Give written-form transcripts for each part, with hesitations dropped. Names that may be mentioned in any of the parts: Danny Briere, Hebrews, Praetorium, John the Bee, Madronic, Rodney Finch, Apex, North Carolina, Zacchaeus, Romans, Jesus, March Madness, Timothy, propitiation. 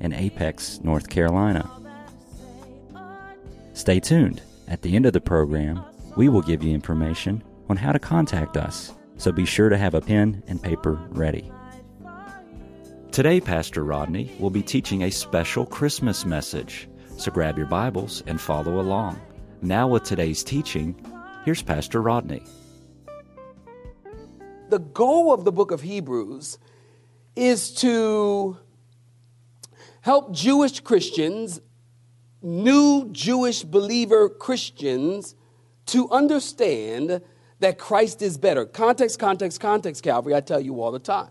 in Apex, North Carolina. Stay tuned. At the end of the program, we will give you information on how to contact us, so be sure to have a pen and paper ready. Today, Pastor Rodney will be teaching a special Christmas message, so grab your Bibles and follow along. Now with today's teaching, here's Pastor Rodney. The goal of the book of Hebrews is to help Jewish Christians, new Jewish believer Christians, to understand that Christ is better. Context, Calvary, I tell you all the time.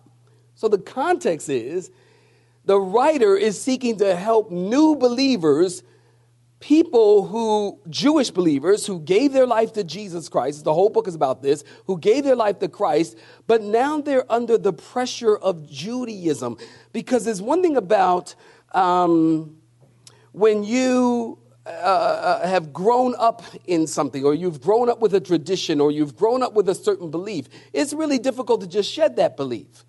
So the context is the writer is seeking to help new believers, Jewish believers who gave their life to Jesus Christ, the whole book is about this, who gave their life to Christ, but now they're under the pressure of Judaism. Because there's one thing about when you have grown up in something, or you've grown up with a tradition, or you've grown up with a certain belief, it's really difficult to just shed that belief.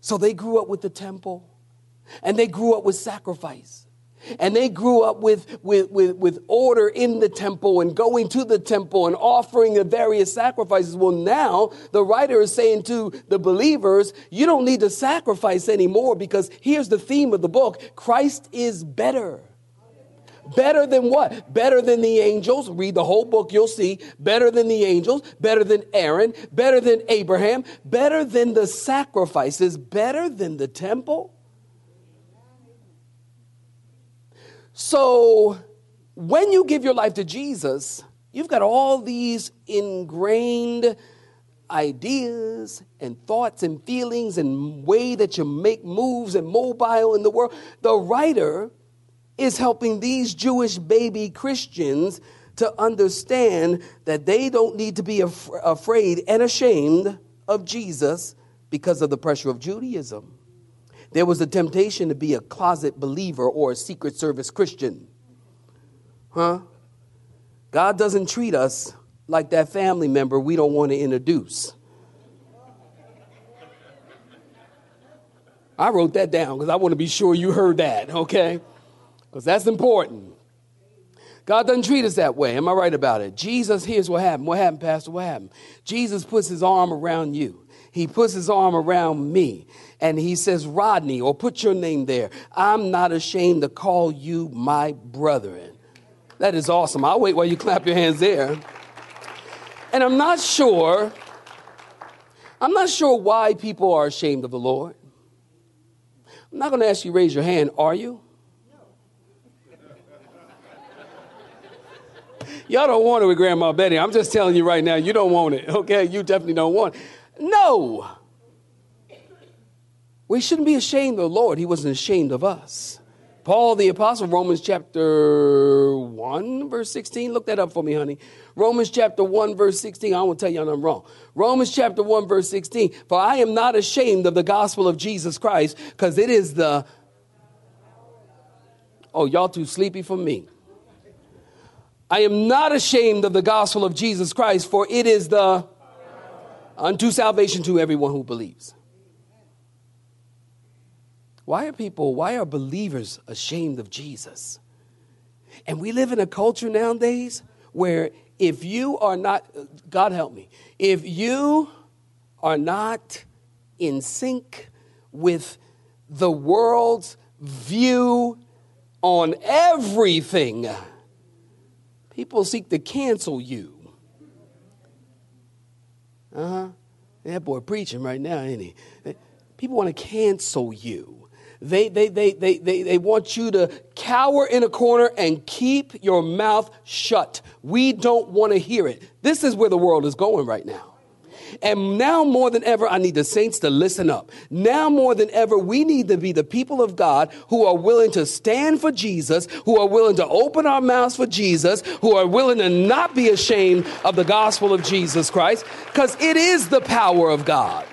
So they grew up with the temple, and they grew up with sacrifice. And they grew up with order in the temple and going to the temple and offering the various sacrifices. Well, now the writer is saying to the believers, you don't need to sacrifice anymore, because here's the theme of the book. Christ is better. Better than what? Better than the angels. Read the whole book, you'll see. Better than the angels, better than Aaron, better than Abraham, better than the sacrifices, better than the temple. So when you give your life to Jesus, you've got all these ingrained ideas and thoughts and feelings and way that you make moves and mobile in the world. The writer is helping these Jewish baby Christians to understand that they don't need to be afraid and ashamed of Jesus because of the pressure of Judaism. There was a temptation to be a closet believer or a Secret Service Christian. God doesn't treat us like that family member we don't want to introduce. I wrote that down because I want to be sure you heard that, okay? Because that's important. God doesn't treat us that way. Am I right about it? Jesus, here's what happened. What happened, Pastor? What happened? Jesus puts his arm around you. He puts his arm around me and he says, Rodney, or put your name there. I'm not ashamed to call you my brethren. That is awesome. I'll wait while you clap your hands there. And I'm not sure why people are ashamed of the Lord. I'm not going to ask you to raise your hand. Are you? No. Y'all don't want it with Grandma Betty. I'm just telling you right now, you don't want it. Okay. You definitely don't want it. No, we shouldn't be ashamed of the Lord. He wasn't ashamed of us. Paul, the apostle, Romans chapter 1, verse 16. Look that up for me, honey. Romans chapter 1, verse 16. I won't tell y'all I'm wrong. Romans chapter 1, verse 16. For I am not ashamed of the gospel of Jesus Christ, because it is the... Oh, y'all too sleepy for me. I am not ashamed of the gospel of Jesus Christ, for it is the... unto salvation to everyone who believes. Why are believers ashamed of Jesus? And we live in a culture nowadays where if you are not, God help me, if you are not in sync with the world's view on everything, people seek to cancel you. That boy preaching right now, ain't he? People want to cancel you. They want you to cower in a corner and keep your mouth shut. We don't want to hear it. This is where the world is going right now. And now more than ever, I need the saints to listen up. Now more than ever, we need to be the people of God who are willing to stand for Jesus, who are willing to open our mouths for Jesus, who are willing to not be ashamed of the gospel of Jesus Christ, because it is the power of God.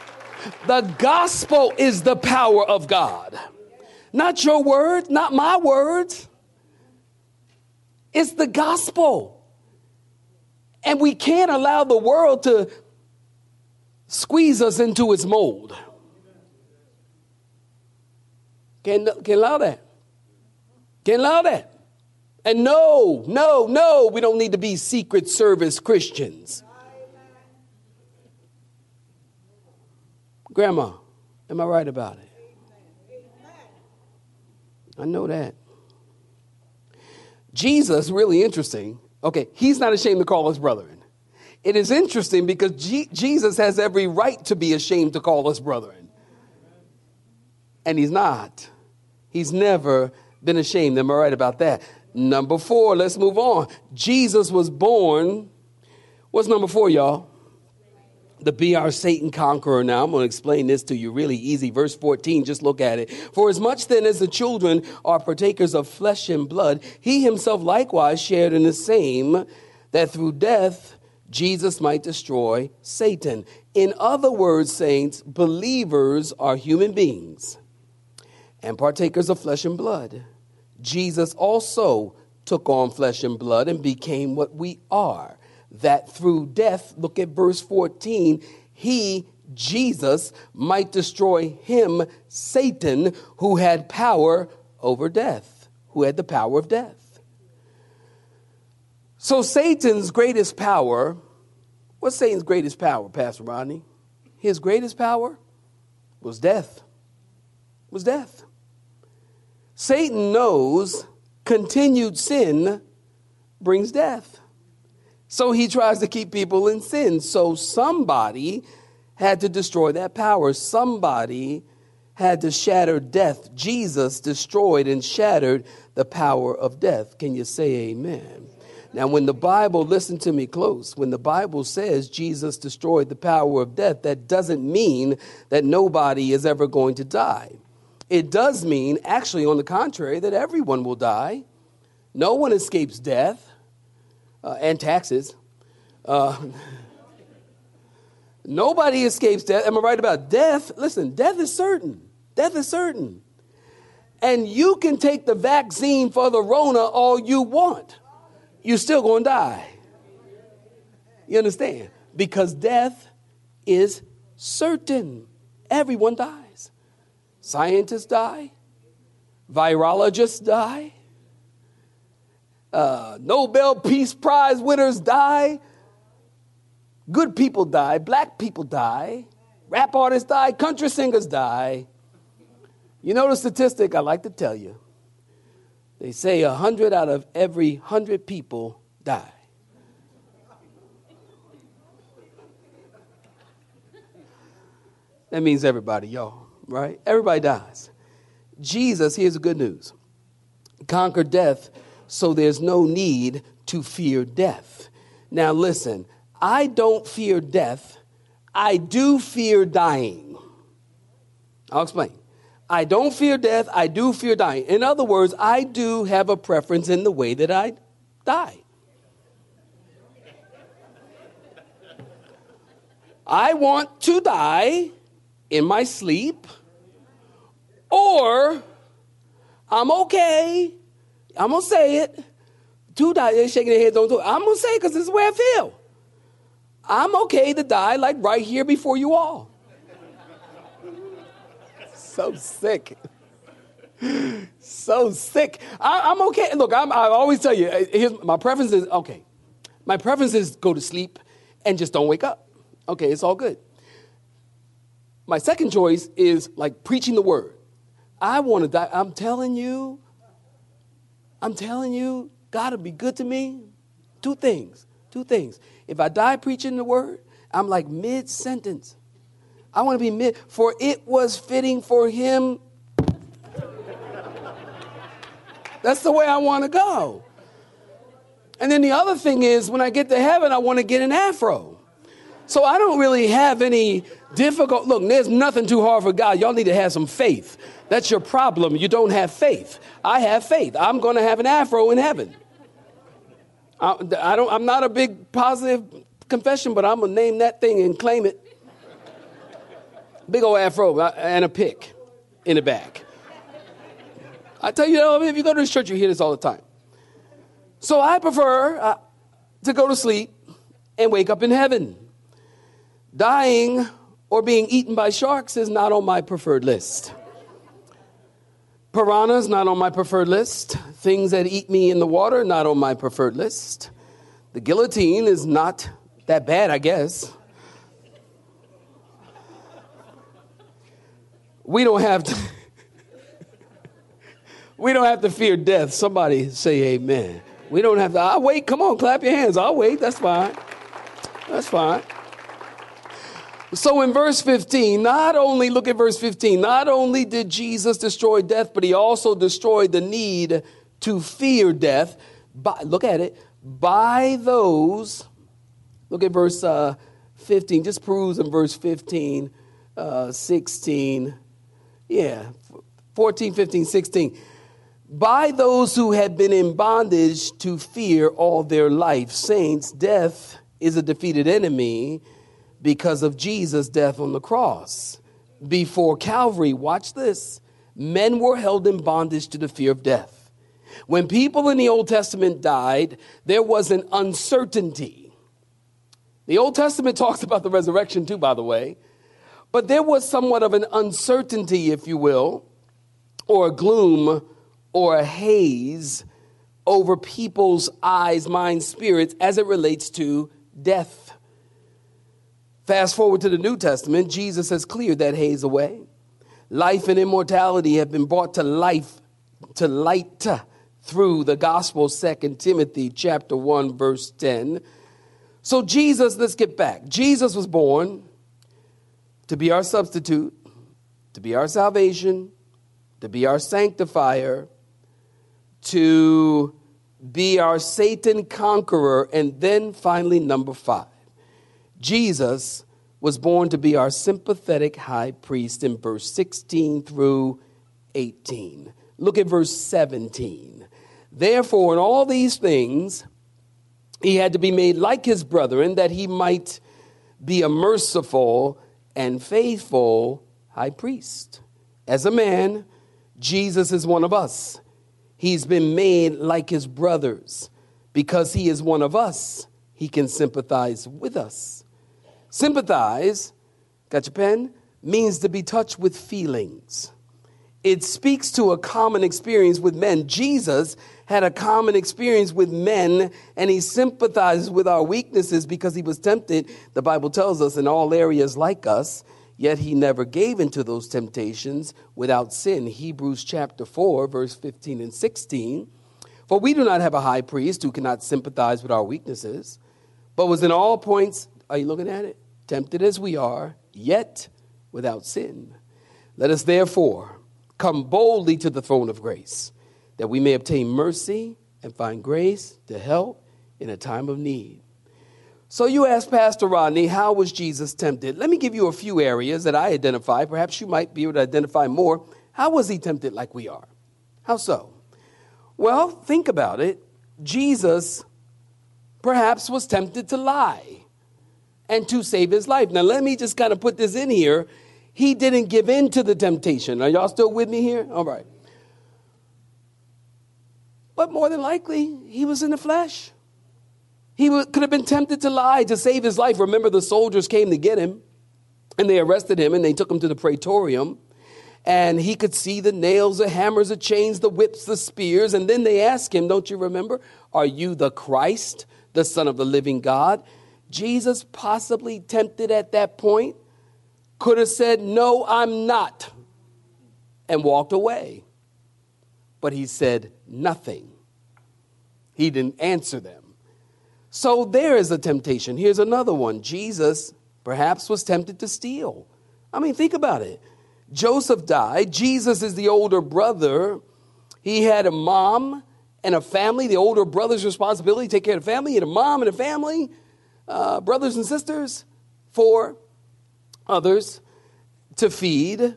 The gospel is the power of God. Not your word, not my words. It's the gospel. And we can't allow the world to squeeze us into its mold. Can't allow that. Can't allow that. And no, we don't need to be Secret Service Christians. Grandma, am I right about it? I know that. Jesus, really interesting. Okay, he's not ashamed to call us brethren. It is interesting because Jesus has every right to be ashamed to call us brethren. And he's not. He's never been ashamed. Am I right about that? Number four, let's move on. Jesus was born. What's number four, y'all? To be our Satan conqueror. Now, I'm going to explain this to you really easy. Verse 14, just look at it. For as much then as the children are partakers of flesh and blood, he himself likewise shared in the same, that through death Jesus might destroy Satan. In other words, saints, believers are human beings and partakers of flesh and blood. Jesus also took on flesh and blood and became what we are. That through death, look at verse 14, he, Jesus, might destroy him, Satan, who had power over death, who had the power of death. So Satan's greatest power, what's Satan's greatest power, Pastor Rodney? His greatest power was death, was death. Satan knows continued sin brings death. So he tries to keep people in sin. So somebody had to destroy that power. Somebody had to shatter death. Jesus destroyed and shattered the power of death. Can you say amen? Now, when the Bible, listen to me close, when the Bible says Jesus destroyed the power of death, that doesn't mean that nobody is ever going to die. It does mean, actually, on the contrary, that everyone will die. No one escapes death. And taxes. Nobody escapes death. Am I right about death? Listen, death is certain. Death is certain. And you can take the vaccine for the Rona all you want. You're still going to die. You understand? Because death is certain. Everyone dies. Scientists die. Virologists die. Nobel Peace Prize winners die. Good people die. Black people die. Rap artists die. Country singers die. You know the statistic I like to tell you. They say 100 out of every 100 people die. That means everybody, y'all, right? Everybody dies. Jesus, here's the good news. Conquer death. So there's no need to fear death. Now listen, I don't fear death. I do fear dying. I'll explain. I don't fear death. I do fear dying. In other words, I do have a preference in the way that I die. I want to die in my sleep, or I'm okay. I'm going to say it. Two die, they're shaking their heads. Don't do it. I'm going to say it because this is the way I feel. I'm okay to die like right here before you all. So sick. So sick. I'm okay. Look, I always tell you, here's my preference is, okay. My preference is go to sleep and just don't wake up. Okay, it's all good. My second choice is like preaching the word. I want to die. I'm telling you, God will be good to me. Two things. If I die preaching the word, I'm like mid-sentence. I want to be mid, for it was fitting for him. That's the way I want to go. And then the other thing is, when I get to heaven, I want to get an afro. So I don't really have any difficult. Look, there's nothing too hard for God. Y'all need to have some faith. That's your problem. You don't have faith. I have faith. I'm going to have an afro in heaven. I'm not a big positive confession, but I'm going to name that thing and claim it. Big old afro and a pick in the back. I tell you, if you go to this church, you hear this all the time. So I prefer to go to sleep and wake up in heaven. Dying or being eaten by sharks is not on my preferred list. Piranhas, not on my preferred list. Things that eat me in the water, not on my preferred list. The guillotine is not that bad, I guess. We don't have to fear death. Somebody say amen. We don't have to. I'll wait. Come on, clap your hands. I'll wait. That's fine. That's fine. So in verse 15, not only did Jesus destroy death, but he also destroyed the need to fear death. Look at verse 15. Just proves in verse 15, 16. Yeah, 14, 15, 16. By those who had been in bondage to fear all their life. Saints, death is a defeated enemy because of Jesus' death on the cross. Before Calvary, watch this, men were held in bondage to the fear of death. When people in the Old Testament died, there was an uncertainty. The Old Testament talks about the resurrection too, by the way. But there was somewhat of an uncertainty, if you will, or a gloom or a haze over people's eyes, minds, spirits, as it relates to death. Fast forward to the New Testament, Jesus has cleared that haze away. Life and immortality have been brought to light through the gospel, 2 Timothy chapter 1, verse 10. So Jesus, let's get back. Jesus was born to be our substitute, to be our salvation, to be our sanctifier, to be our Satan conqueror, and then finally, number 5. Jesus was born to be our sympathetic high priest in verse 16 through 18. Look at verse 17. Therefore, in all these things, he had to be made like his brethren, that he might be a merciful and faithful high priest. As a man, Jesus is one of us. He's been made like his brothers. Because he is one of us, he can sympathize with us. Sympathize, got your pen, means to be touched with feelings. It speaks to a common experience with men. Jesus had a common experience with men, and he sympathizes with our weaknesses because he was tempted, the Bible tells us, in all areas like us, yet he never gave into those temptations without sin. Hebrews chapter 4, verse 15 and 16. For we do not have a high priest who cannot sympathize with our weaknesses, but was in all points, are you looking at it? Tempted as we are, yet without sin. Let us therefore come boldly to the throne of grace, that we may obtain mercy and find grace to help in a time of need. So you asked Pastor Rodney, how was Jesus tempted? Let me give you a few areas that I identify. Perhaps you might be able to identify more. How was he tempted like we are? How so? Well, think about it. Jesus perhaps was tempted to lie and to save his life. Now, let me just kind of put this in here. He didn't give in to the temptation. Are y'all still with me here? All right. But more than likely, he was in the flesh. He could have been tempted to lie to save his life. Remember, the soldiers came to get him, and they arrested him, and they took him to the Praetorium. And he could see the nails, the hammers, the chains, the whips, the spears. And then they asked him, don't you remember, are you the Christ, the Son of the living God? Jesus, possibly tempted at that point, could have said, no, I'm not, and walked away. But he said nothing. He didn't answer them. So there is a temptation. Here's another one. Jesus perhaps was tempted to steal. I mean, think about it. Joseph died. Jesus is the older brother. He had a mom and a family. The older brother's responsibility to take care of the family. He had a mom and a family. Brothers and sisters, for others to feed,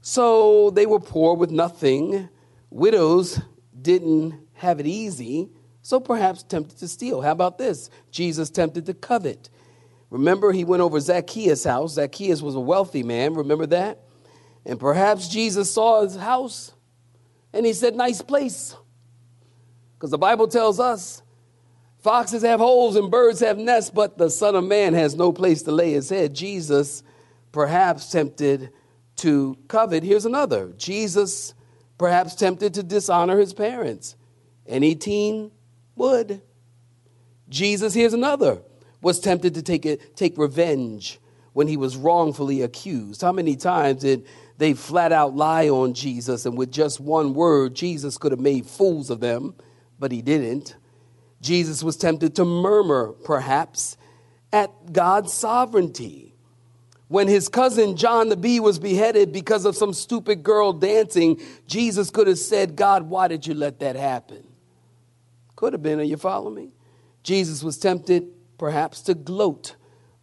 so they were poor with nothing. Widows didn't have it easy, so perhaps tempted to steal. How about this? Jesus tempted to covet. Remember, he went over Zacchaeus' house. Zacchaeus was a wealthy man. Remember that? And perhaps Jesus saw his house and he said, nice place. Because the Bible tells us foxes have holes and birds have nests, but the Son of Man has no place to lay his head. Jesus perhaps tempted to covet. Here's another. Jesus perhaps tempted to dishonor his parents. Any teen would. Jesus, here's another, was tempted to take revenge when he was wrongfully accused. How many times did they flat out lie on Jesus, and with just one word, Jesus could have made fools of them, but he didn't. Jesus was tempted to murmur, perhaps, at God's sovereignty. When his cousin John the Bee was beheaded because of some stupid girl dancing, Jesus could have said, God, why did you let that happen? Could have been. Are you following me? Jesus was tempted, perhaps, to gloat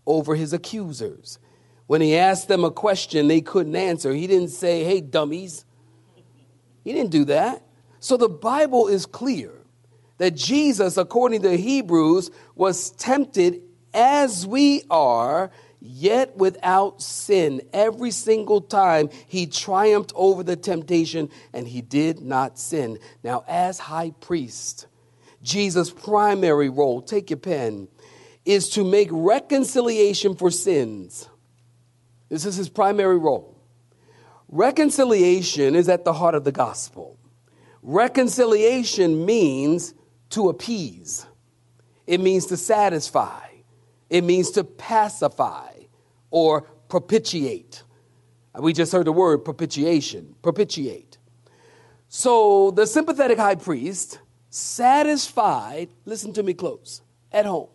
over his accusers. When he asked them a question they couldn't answer, he didn't say, hey, dummies. He didn't do that. So the Bible is clear that Jesus, according to Hebrews, was tempted as we are, yet without sin. Every single time he triumphed over the temptation and he did not sin. Now, as high priest, Jesus' primary role, take your pen, is to make reconciliation for sins. This is his primary role. Reconciliation is at the heart of the gospel. Reconciliation means to appease. It means to satisfy. It means to pacify or propitiate. We just heard the word propitiation, propitiate. So the sympathetic high priest satisfied, listen to me close, at home.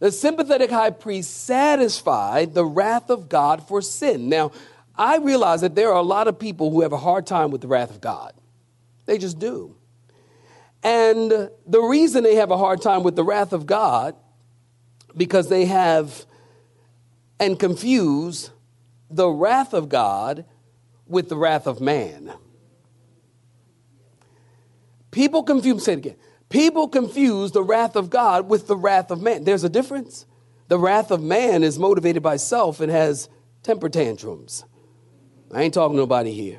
The sympathetic high priest satisfied the wrath of God for sin. Now, I realize that there are a lot of people who have a hard time with the wrath of God. They just do. And the reason they have a hard time with the wrath of God, because they have and confuse the wrath of God with the wrath of man. People confuse, say it again. People confuse the wrath of God with the wrath of man. There's a difference. The wrath of man is motivated by self and has temper tantrums. I ain't talking to nobody here.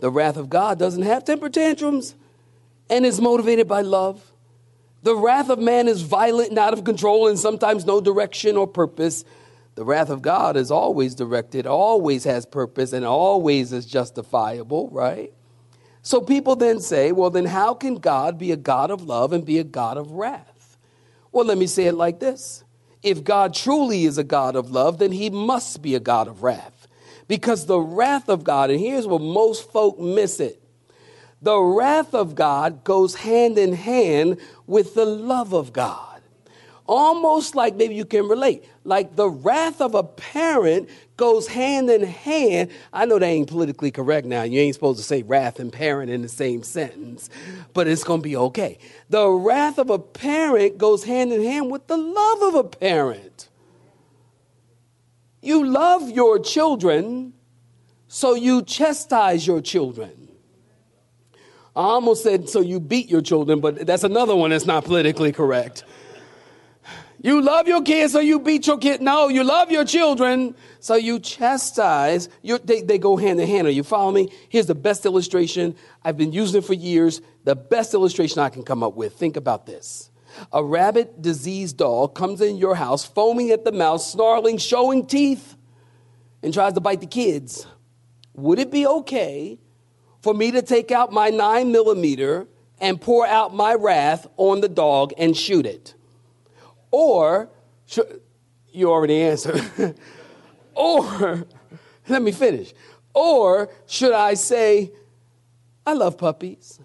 The wrath of God doesn't have temper tantrums and is motivated by love. The wrath of man is violent and out of control and sometimes no direction or purpose. The wrath of God is always directed, always has purpose, and always is justifiable, right? So people then say, well, then how can God be a God of love and be a God of wrath? Well, let me say it like this. If God truly is a God of love, then he must be a God of wrath. Because the wrath of God, and here's where most folk miss it. The wrath of God goes hand in hand with the love of God. Almost like, maybe you can relate, like the wrath of a parent goes hand in hand. I know that ain't politically correct now. You ain't supposed to say wrath and parent in the same sentence, but it's going to be okay. The wrath of a parent goes hand in hand with the love of a parent. You love your children, so you chastise your children. I almost said, so you beat your children, but that's another one that's not politically correct. You love your kids, so you beat your kid. No, you love your children, so you chastise. They go hand in hand. Are you following me? Here's the best illustration. I've been using it for years. The best illustration I can come up with. Think about this. A rabid, diseased dog comes in your house, foaming at the mouth, snarling, showing teeth, and tries to bite the kids. Would it be okay for me to take out my 9mm and pour out my wrath on the dog and shoot it? Or, you already answered, or, let me finish, or should I say, I love puppies.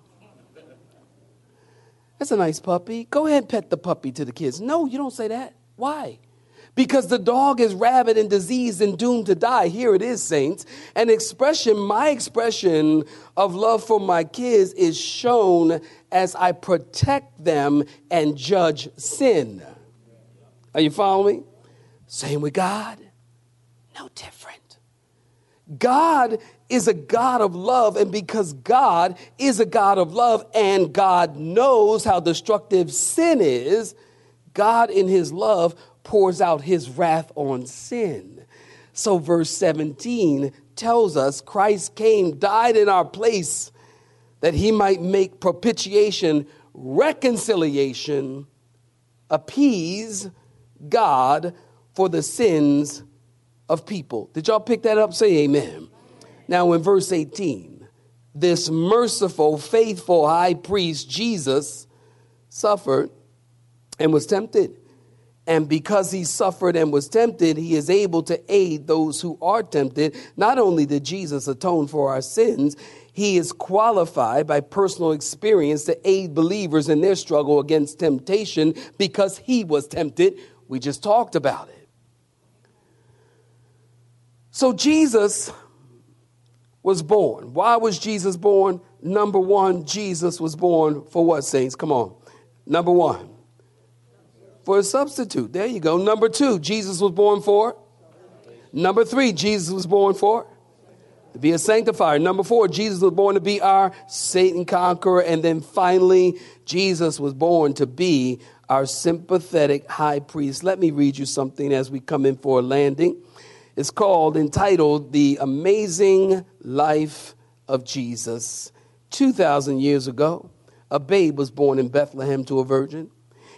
That's a nice puppy. Go ahead and pet the puppy to the kids. No, you don't say that. Why? Because the dog is rabid and diseased and doomed to die. Here it is, saints. An expression, my expression of love for my kids is shown as I protect them and judge sin. Are you following me? Same with God. No different. God is a God of love, and because God is a God of love and God knows how destructive sin is, God in his love pours out his wrath on sin. So verse 17 tells us Christ came, died in our place, that he might make propitiation, reconciliation, appease God for the sins of people. Did y'all pick that up? Say amen. Now in verse 18, this merciful, faithful high priest, Jesus, suffered and was tempted. And because he suffered and was tempted, he is able to aid those who are tempted. Not only did Jesus atone for our sins, he is qualified by personal experience to aid believers in their struggle against temptation because he was tempted. We just talked about it. So Jesus was born. Why was Jesus born? Number one, Jesus was born for what, saints? Come on. Number one. For a substitute. There you go. Number two, Jesus was born for. Number three, Jesus was born for. To be a sanctifier. Number four, Jesus was born to be our Satan conqueror. And then finally, Jesus was born to be our sympathetic high priest. Let me read you something as we come in for a landing. It's entitled, The Amazing Life of Jesus. 2,000 years ago, a babe was born in Bethlehem to a virgin.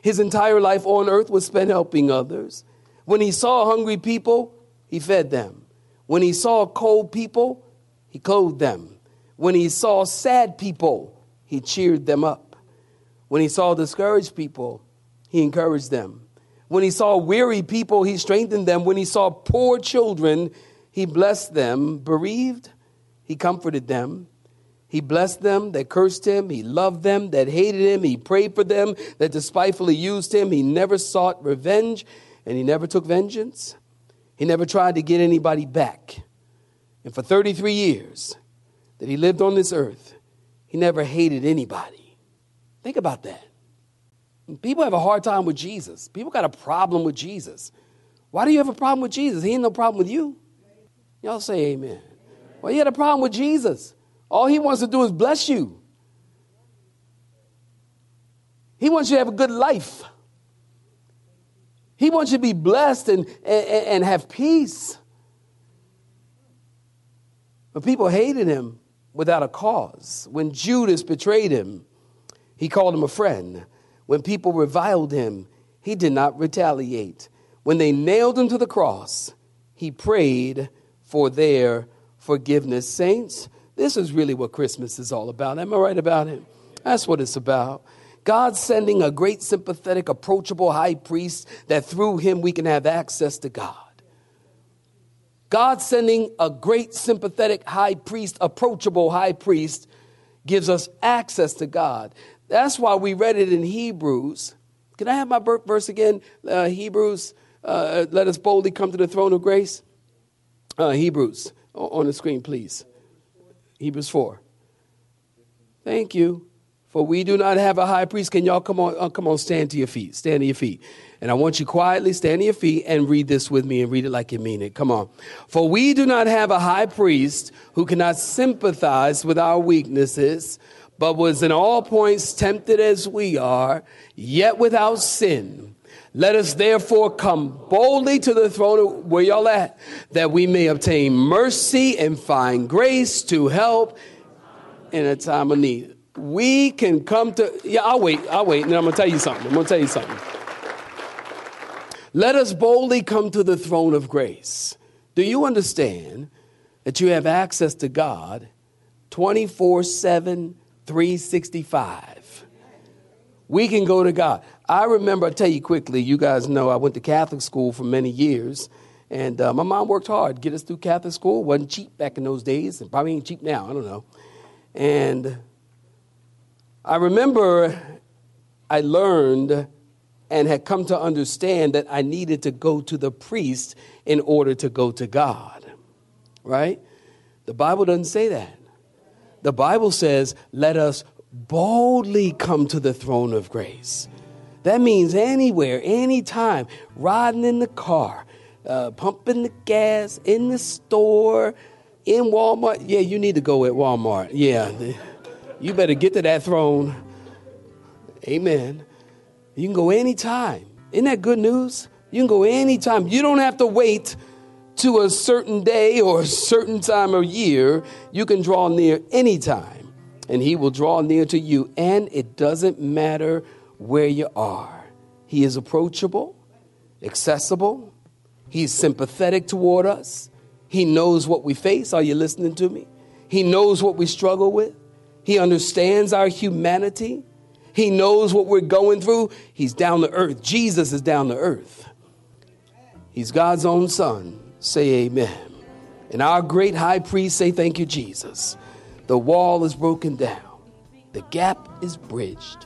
His entire life on earth was spent helping others. When he saw hungry people, he fed them. When he saw cold people, he clothed them. When he saw sad people, he cheered them up. When he saw discouraged people, he encouraged them. When he saw weary people, he strengthened them. When he saw poor children, he blessed them. Bereaved, he comforted them. He blessed them that cursed him. He loved them that hated him. He prayed for them that despitefully used him. He never sought revenge, and he never took vengeance. He never tried to get anybody back. And for 33 years that he lived on this earth, he never hated anybody. Think about that. People have a hard time with Jesus. People got a problem with Jesus. Why do you have a problem with Jesus? He ain't no problem with you. Y'all say amen. Well, you had a problem with Jesus. All he wants to do is bless you. He wants you to have a good life. He wants you to be blessed and have peace. But people hated him without a cause. When Judas betrayed him, he called him a friend. When people reviled him, he did not retaliate. When they nailed him to the cross, he prayed for their forgiveness. Saints, this is really what Christmas is all about. Am I right about it? That's what it's about. God sending a great, sympathetic, approachable high priest that through him we can have access to God. God sending a great, sympathetic high priest, approachable high priest, gives us access to God. That's why we read it in Hebrews. Can I have my verse again? Hebrews, let us boldly come to the throne of grace. Hebrews, on the screen, please. Hebrews 4. Thank you. For we do not have a high priest. Can y'all come on, stand to your feet. Stand to your feet. And I want you quietly stand to your feet and read this with me and read it like you mean it. Come on. For we do not have a high priest who cannot sympathize with our weaknesses, but was in all points tempted as we are, yet without sin. Let us therefore come boldly to the throne of where y'all at, that we may obtain mercy and find grace to help in a time of need. We can come to, I'll wait, and then I'm going to tell you something. Let us boldly come to the throne of grace. Do you understand that you have access to God 24/7, 365? We can go to God. I remember, I'll tell you quickly, you guys know I went to Catholic school for many years, and my mom worked hard to get us through Catholic school. Wasn't cheap back in those days, and probably ain't cheap now, I don't know. And I remember I learned and had come to understand that I needed to go to the priest in order to go to God, right? The Bible doesn't say that. The Bible says, let us boldly come to the throne of grace. That means anywhere, anytime, riding in the car, pumping the gas in the store, in Walmart. Yeah, you need to go at Walmart. Yeah, you better get to that throne. Amen. You can go anytime. Isn't that good news? You can go anytime. You don't have to wait to a certain day or a certain time of year. You can draw near anytime, and he will draw near to you. And it doesn't matter where you are. He is approachable, accessible. He's sympathetic toward us. He knows what we face. Are you listening to me? He knows what we struggle with. He understands our humanity. He knows what we're going through. He's down to earth. Jesus is down to earth. He's God's own son. Say amen. And our great high priest, say thank you, Jesus. The wall is broken down. The gap is bridged.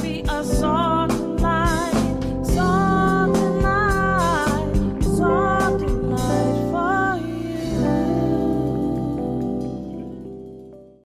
be a salt.